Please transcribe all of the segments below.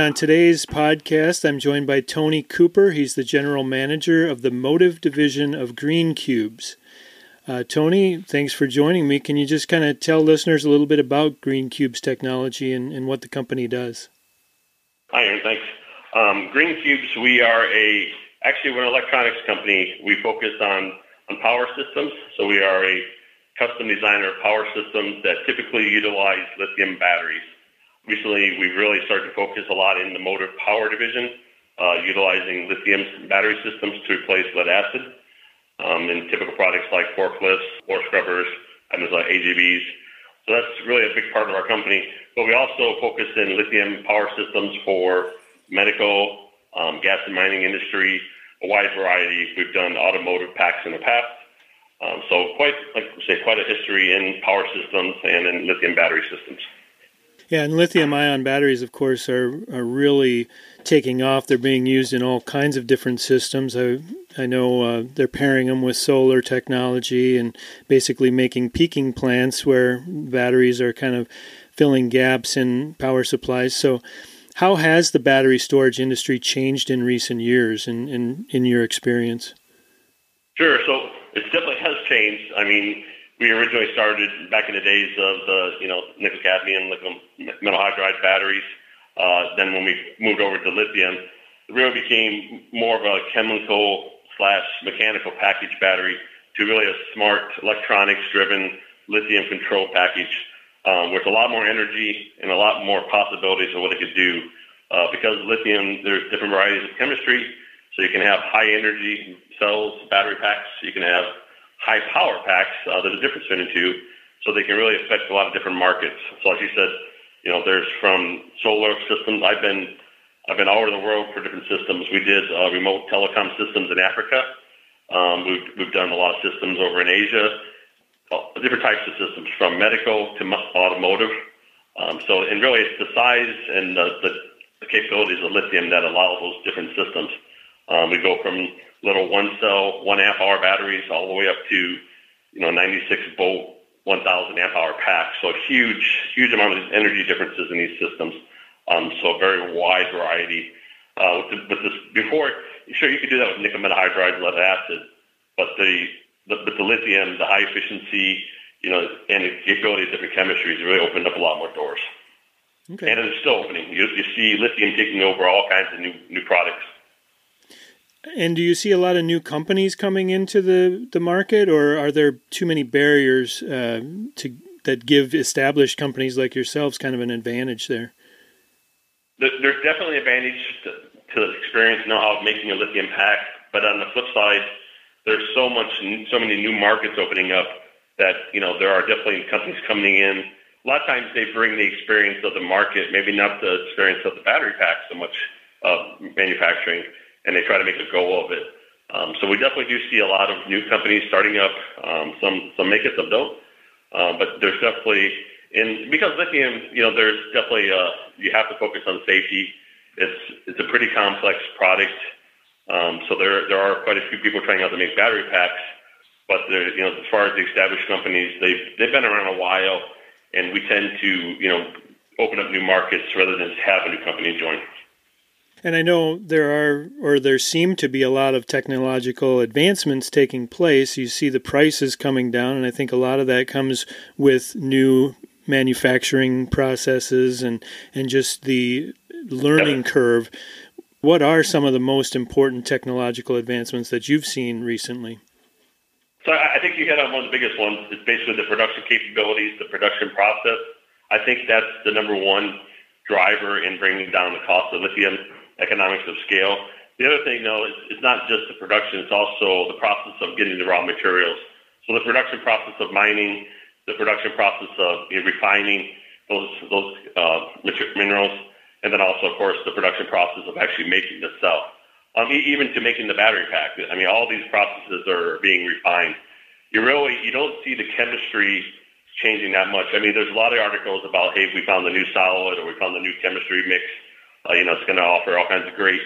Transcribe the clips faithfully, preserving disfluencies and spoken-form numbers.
On today's podcast, I'm joined by Tony Cooper. He's the general manager of the Motive division of Green Cubes. Uh, Tony, thanks for joining me. Can you just kind of tell listeners a little bit about Green Cubes Technology and, and what the company does? Hi, Aaron. Thanks. Um, Green Cubes, we are a actually we're an electronics company. We focus on on power systems, so we are a custom designer of power systems that typically utilize lithium batteries. Recently, we've really started to focus a lot in the motive power division, uh, utilizing lithium battery systems to replace lead acid. Um, in typical products like forklifts, floor scrubbers, items like A G Vs. So that's really a big part of our company. But we also focus in lithium power systems for medical, um, gas and mining industry, a wide variety. We've done automotive packs in the past. Um, so quite, like I say, quite a history in power systems and in lithium battery systems. Yeah, and lithium-ion batteries, of course, are, are really taking off. They're being used in all kinds of different systems. I I know uh, they're pairing them with solar technology and basically making peaking plants where batteries are kind of filling gaps in power supplies. So how has the battery storage industry changed in recent years in, in, in your experience? Sure. So it definitely has changed. I mean, we originally started back in the days of the, you know, nickel cadmium, lithium metal hydride batteries. Uh, then when we moved over to lithium, it really became more of a chemical slash mechanical package battery to really a smart electronics-driven lithium control package um, with a lot more energy and a lot more possibilities of what it could do. Uh, because lithium, there's different varieties of chemistry, so you can have high-energy cells, battery packs, you can have high power packs, uh, there's a difference between the two, so they can really affect a lot of different markets. So as you said, you know, there's from solar systems. I've been, I've been all over the world for different systems. We did uh, remote telecom systems in Africa. Um, we've, we've done a lot of systems over in Asia, uh, different types of systems from medical to automotive. Um, so, and really it's the size and the, the, the capabilities of lithium that allow those different systems. Um, we go from little one-cell, one-amp-hour batteries all the way up to, you know, ninety-six volt, one thousand amp-hour packs. So a huge, huge amount of energy differences in these systems. Um, so a very wide variety. Uh, with, the, with this, before, sure, you could do that with nickel metal hydride, lead acid, but the, the but the lithium, the high efficiency, you know, and the capability of different chemistries really opened up a lot more doors. Okay. And it's still opening. You, you see lithium taking over all kinds of new new products. And do you see a lot of new companies coming into the, the market, or are there too many barriers uh, to that give established companies like yourselves kind of an advantage there? There's definitely an advantage to, to experience and know-how of making a lithium pack, but on the flip side, there's so much, so many new markets opening up that, you know, there are definitely companies coming in. A lot of times they bring the experience of the market, maybe not the experience of the battery pack so much of manufacturing, and they try to make a go of it. Um, so we definitely do see a lot of new companies starting up. Um, some some make it, some don't. Uh, but there's definitely, in because lithium, you know, there's definitely a, you have to focus on safety. It's it's a pretty complex product. Um, so there there are quite a few people trying out to make battery packs. But there, you know, as far as the established companies, they've they've been around a while, and we tend to, you know, open up new markets rather than just have a new company join. And I know there are, or there seem to be, a lot of technological advancements taking place. You see the prices coming down, and I think a lot of that comes with new manufacturing processes and, and just the learning curve. What are some of the most important technological advancements that you've seen recently? So I think you hit on one of the biggest ones. It's basically the production capabilities, the production process. I think that's the number one driver in bringing down the cost of lithium. Economics of scale. The other thing, though, is it's not just the production, it's also the process of getting the raw materials. So the production process of mining, the production process of you know, refining those those uh, minerals, and then also, of course, the production process of actually making the cell, um, even to making the battery pack. I mean, all these processes are being refined. You really, you don't see the chemistry changing that much. I mean, there's a lot of articles about, hey, we found the new solid or we found the new chemistry mix. Uh, you know, it's going to offer all kinds of great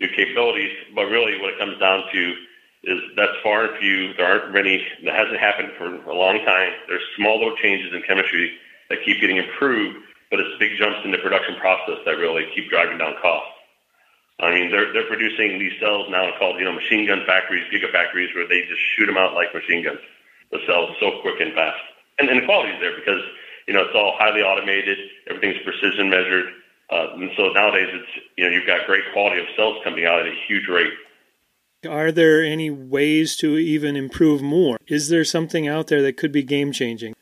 new capabilities, but really what it comes down to is that's far and few. There aren't many. That hasn't happened for a long time. There's small little changes in chemistry that keep getting improved, but but it's big jumps in the production process that really keep driving down costs. I mean, they're they're producing these cells now called, you know, machine gun factories, gigafactories, where they just shoot them out like machine guns, the cells, so quick and fast. And, and the quality is there because, you know, it's all highly automated, everything's precision measured. Uh, and so nowadays, it's, you know, you've got great quality of cells coming out at a huge rate. Are there any ways to even improve more? Is there something out there that could be game-changing?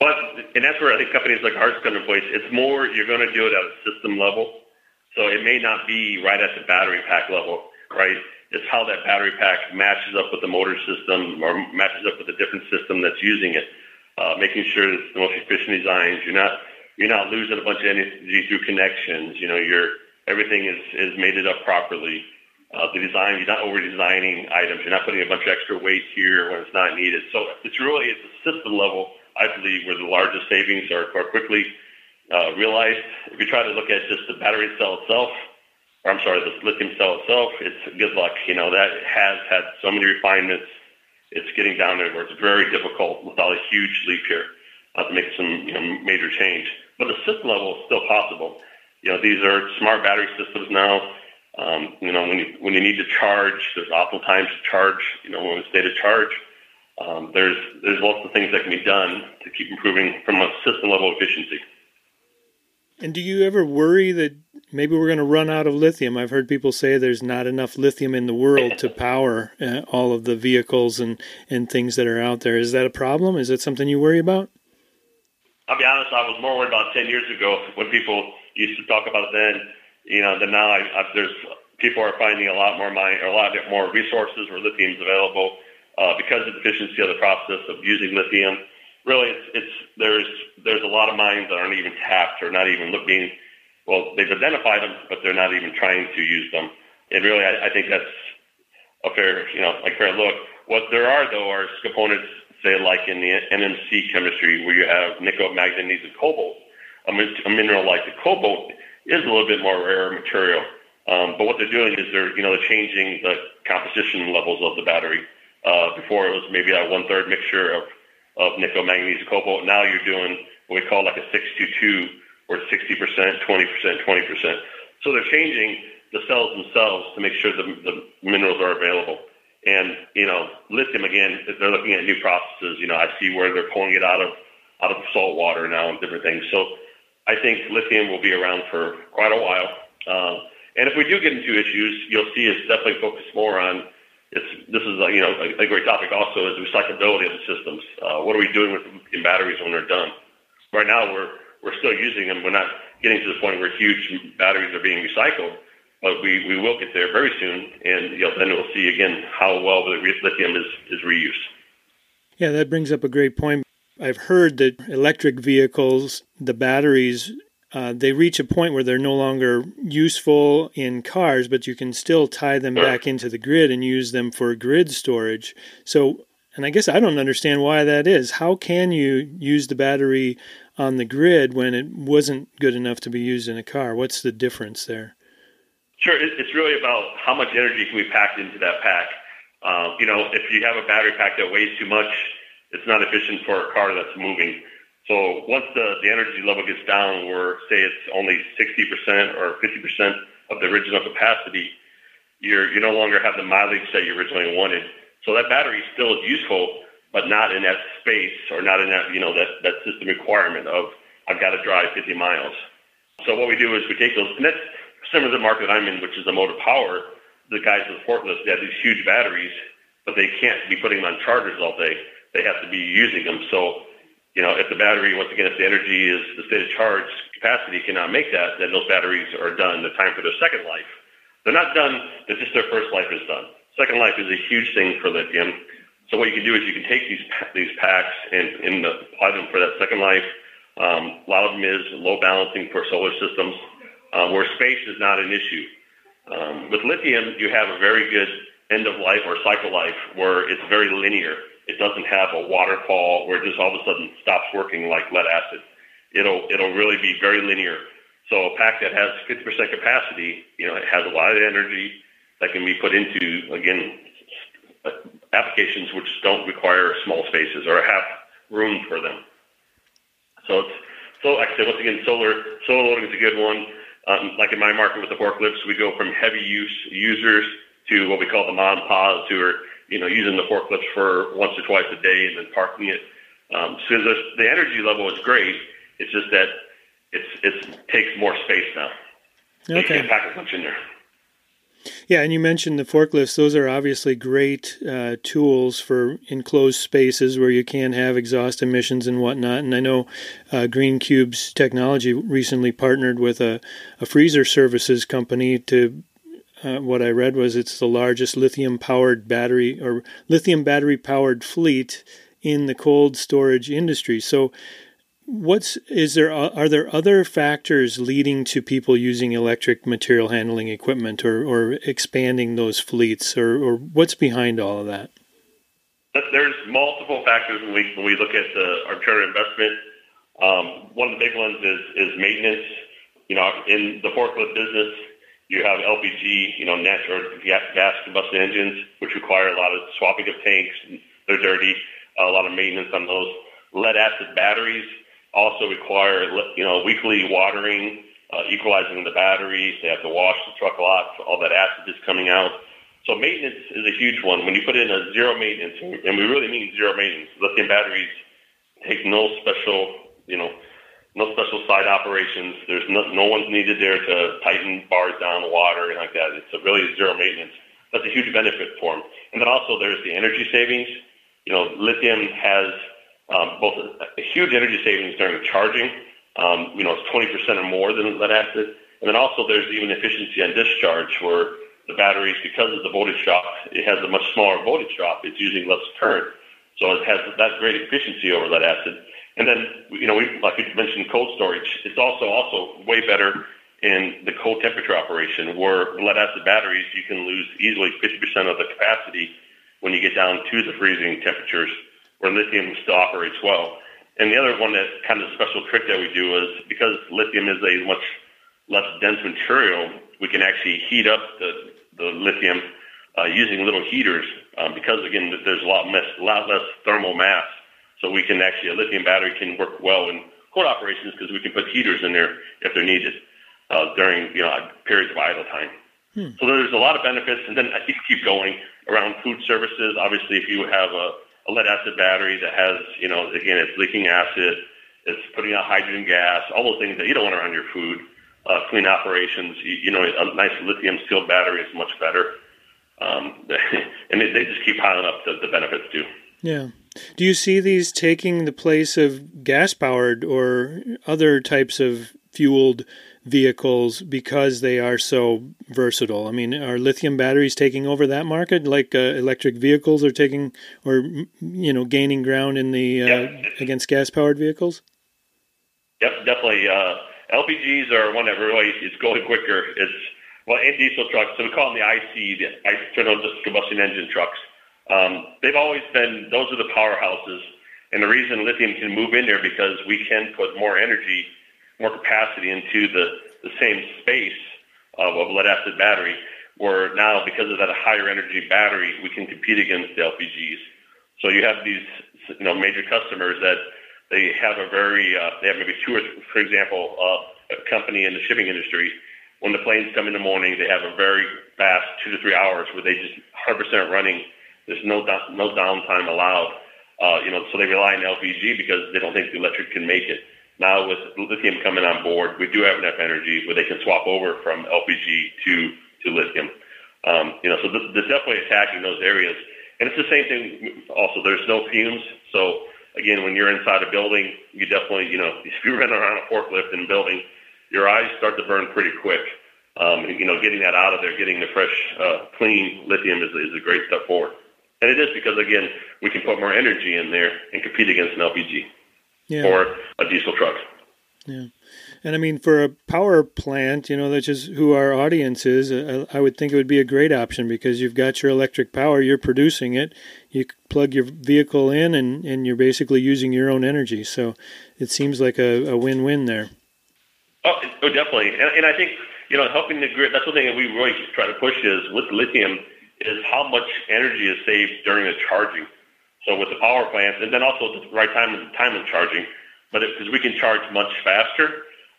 But, and that's where I think companies like ours come into place. It's more, you're going to do it at a system level. So it may not be right at the battery pack level, right? It's how that battery pack matches up with the motor system or matches up with a different system that's using it, uh, making sure it's the most efficient designs. You're not you're not losing a bunch of energy through connections. You know, you're everything is, is mated up properly. Uh, the design, you're not over-designing items. You're not putting a bunch of extra weight here when it's not needed. So it's really at the system level, I believe, where the largest savings are, are quickly Uh, realize. If you try to look at just the battery cell itself, or I'm sorry, the lithium cell itself, it's good luck. You know, that has had so many refinements. It's getting down there where it's very difficult without a huge leap here uh, to make some, you know, major change. But the system level is still possible. You know, these are smart battery systems now. Um, you know, when you when you need to charge, there's optimal times to charge. You know, when it's day to charge, um, there's there's lots of things that can be done to keep improving from a system level efficiency. And do you ever worry that maybe we're going to run out of lithium? I've heard people say there's not enough lithium in the world to power uh, all of the vehicles and, and things that are out there. Is that a problem? Is that something you worry about? I'll be honest, I was more worried about ten years ago when people used to talk about it then. You know, than now I, I, there's people are finding a lot more mine, or a lot more resources where lithium is available uh, because of the efficiency of the process of using lithium. Really, it's, it's there's there's a lot of mines that aren't even tapped or not even looking. Well, they've identified them, but they're not even trying to use them. And really, I, I think that's a fair, you know, a fair look. What there are though are components, say like in the N M C chemistry, where you have nickel, manganese, and cobalt. A, a mineral like the cobalt is a little bit more rare material. Um, but what they're doing is they're, you know, they're changing the composition levels of the battery. Uh, before it was maybe that one third mixture of of nickel, manganese, cobalt. Now you're doing what we call like a six two two, or sixty percent, twenty percent, twenty percent. So they're changing the cells themselves to make sure the, the minerals are available. And, you know, lithium, again, they're looking at new processes. You know, I see where they're pulling it out of out of salt water now and different things. So I think lithium will be around for quite a while. Uh, and if we do get into issues, you'll see it's definitely focused more on It's, this is a, you know, a, a great topic also is the recyclability of the systems. Uh, what are we doing with lithium batteries when they're done? Right now, we're we're still using them. We're not getting to the point where huge batteries are being recycled, but we, we will get there very soon, and, you know, then we'll see, again, how well the lithium is, is reused. Yeah, that brings up a great point. I've heard that electric vehicles, the batteries, Uh, they reach a point where they're no longer useful in cars, but you can still tie them back into the grid and use them for grid storage. So, and I guess I don't understand why that is. How can you use the battery on the grid when it wasn't good enough to be used in a car? What's the difference there? Sure. It's really about how much energy can we pack into that pack. Uh, you know, if you have a battery pack that weighs too much, it's not efficient for a car that's moving. So once the, the energy level gets down where, say, it's only sixty percent or fifty percent of the original capacity, you're, you no longer have the mileage that you originally wanted. So that battery still is useful, but not in that space or not in that, you know, that, that system requirement of I've got to drive fifty miles. So what we do is we take those, and that's similar to the market I'm in, which is the motive power. The guys with forklifts, they have these huge batteries, but they can't be putting them on chargers all day. They have to be using them. So, you know, if the battery, once again, if the energy is the state of charge capacity cannot make that, then those batteries are done. They're time for their second life. They're not done. They're just their first life is done. Second life is a huge thing for lithium. So what you can do is you can take these these packs and, and apply them for that second life. Um, a lot of them is low balancing for solar systems uh, where space is not an issue. Um, with lithium, you have a very good end of life or cycle life where it's very linear. It doesn't have a waterfall where it just all of a sudden stops working like lead acid. It'll it'll really be very linear. So a pack that has fifty percent capacity, you know, it has a lot of energy that can be put into, again, applications which don't require small spaces or have room for them. So it's So actually, once again, solar solar loading is a good one. Um, like in my market with the forklifts, we go from heavy use users to what we call the mom and pops, who are you know using the forklifts for once or twice a day and then parking it. Um, so the energy level is great. It's just that it's it's takes more space now. Okay. You can't pack as much in there. Yeah, and you mentioned the forklifts. Those are obviously great uh, tools for enclosed spaces where you can have exhaust emissions and whatnot. And I know uh, Green Cubes Technology recently partnered with a, a freezer services company to, uh, what I read was it's the largest lithium-powered battery or lithium battery-powered fleet in the cold storage industry. So what's is there are there other factors leading to people using electric material handling equipment or, or expanding those fleets, or, or what's behind all of that? There's multiple factors when we when we look at the, our return on investment. Um, one of the big ones is is maintenance. You know, in the forklift business, you have L P G, you know, natural gas combustion engines, which require a lot of swapping of tanks. And they're dirty. A lot of maintenance on those. Lead acid batteries also require, you know, weekly watering, uh, equalizing the batteries. They have to wash the truck a lot. So all that acid is coming out. So maintenance is a huge one. When you put in a zero maintenance, and we really mean zero maintenance, lithium batteries take no special, you know, no special side operations. There's no, no one's needed there to tighten bars down, water, and like that. It's a really zero maintenance. That's a huge benefit for them. And then also there's the energy savings. You know, lithium has um, both a, a huge energy savings during charging. Um, you know, it's twenty percent or more than lead acid. And then also there's even efficiency on discharge where the batteries, because of the voltage drop, it has a much smaller voltage drop. It's using less current. So it has that great efficiency over lead acid. And then, you know, we, like we mentioned, cold storage. It's also, also way better in the cold temperature operation where lead acid batteries, you can lose easily fifty percent of the capacity when you get down to the freezing temperatures where lithium still operates well. And the other one that kind of special trick that we do is because lithium is a much less dense material, we can actually heat up the, the lithium uh, using little heaters um, because, again, there's a lot, mess, a lot less thermal mass. So we can actually, a lithium battery can work well in cold operations because we can put heaters in there if they're needed uh, during, you know, periods of idle time. Hmm. So there's a lot of benefits, and then I think keep going around food services. Obviously, if you have a, a lead acid battery that has, you know, again, it's leaking acid, it's putting out hydrogen gas, all those things that you don't want around your food, uh, clean operations, you, you know, a nice lithium steel battery is much better. Um, and they, they just keep piling up the, the benefits too. Yeah. Do you see these taking the place of gas-powered or other types of fueled vehicles because they are so versatile? I mean, are lithium batteries taking over that market like uh, electric vehicles are taking or, you know, gaining ground in the uh, yep. against gas-powered vehicles? Yep, definitely. Uh, L P Gs are one that really is going quicker. It's, well, in diesel trucks, so we call them the I C, the internal combustion engine trucks. Um, they've always been, those are the powerhouses. And the reason lithium can move in there because we can put more energy, more capacity into the, the same space of a lead acid battery, where now because of that higher energy battery, we can compete against the L P Gs. So you have these, you know, major customers that they have a very, uh, they have maybe two or three, for example, uh, a company in the shipping industry, when the planes come in the morning, they have a very fast two to three hours where they just one hundred percent running. There's no, no downtime allowed. Uh, you know, so they rely on L P G because they don't think the electric can make it. Now with lithium coming on board, we do have enough energy where they can swap over from L P G to, to lithium. Um, you know, so th- they're definitely attacking those areas. And it's the same thing also. There's no fumes. So, again, when you're inside a building, you definitely, you know, if you run around a forklift in a building, your eyes start to burn pretty quick. Um, you know, getting that out of there, getting the fresh, uh, clean lithium is, is a great step forward. And it is because, again, we can put more energy in there and compete against an L P G. Yeah. Or a diesel truck. Yeah. And I mean, for a power plant, you know, that's just who our audience is, uh, I would think it would be a great option because you've got your electric power, you're producing it, you plug your vehicle in, and, and you're basically using your own energy. So it seems like a, a win-win there. Oh, oh definitely. And, and I think, you know, helping the grid, that's one thing that we really try to push is with lithium is how much energy is saved during the charging. So with the power plants, and then also the right time and time of charging. but because we can charge much faster.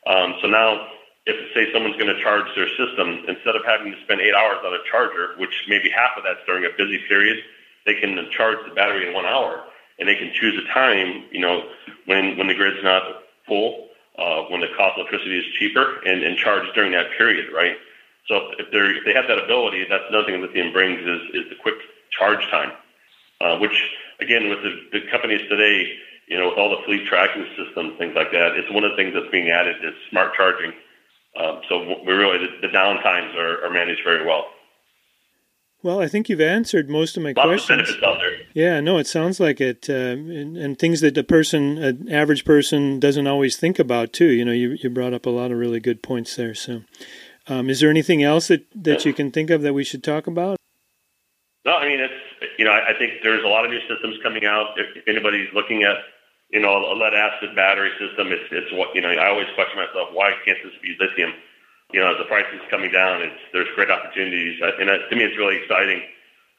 Um, so now, if say someone's going to charge their system, instead of having to spend eight hours on a charger, which maybe half of that's during a busy period, they can charge the battery in one hour, and they can choose a time, you know, when when the grid's not full, uh, when the cost of electricity is cheaper, and, and charge during that period, right? So if they if they have that ability, that's another thing lithium brings is is the quick charge time, uh, which again with the, the companies today, you know, with all the fleet tracking systems, things like that, it's one of the things that's being added is smart charging. Um, so we really the, the downtimes are, are managed very well. Well, I think you've answered most of my Lots questions. Of benefits out there. Yeah, no, it sounds like it, uh, and, and things that the person, an average person, doesn't always think about too. You know, you you brought up a lot of really good points there. So, um, is there anything else that, that yeah. you can think of that we should talk about? No, I mean, it's you know, I, I think there's a lot of new systems coming out. If anybody's looking at you know a lead-acid battery system, it's it's what you know. I always question myself, why can't this be lithium? You know, as the price is coming down, it's, there's great opportunities. And that, to me, it's really exciting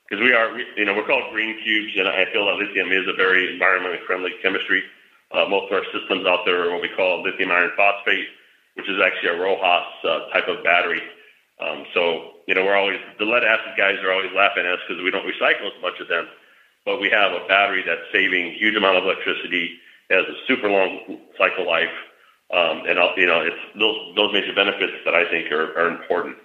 because we are, you know, we're called Green Cubes, and I feel that lithium is a very environmentally friendly chemistry. Uh, most of our systems out there are what we call lithium-iron phosphate, which is actually a RoHS uh, type of battery. Um, so, you know, we're always, the lead acid guys are always laughing at us because we don't recycle as much of them, but we have a battery that's saving a huge amount of electricity, has a super long cycle life. Um, and, you know, it's those, those major benefits that I think are, are important.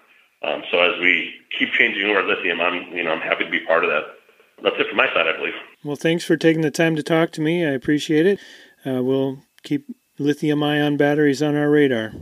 Um, so as we keep changing our lithium, I'm, you know, I'm happy to be part of that. That's it from my side, I believe. Well, thanks for taking the time to talk to me. I appreciate it. Uh, we'll keep lithium-ion batteries on our radar.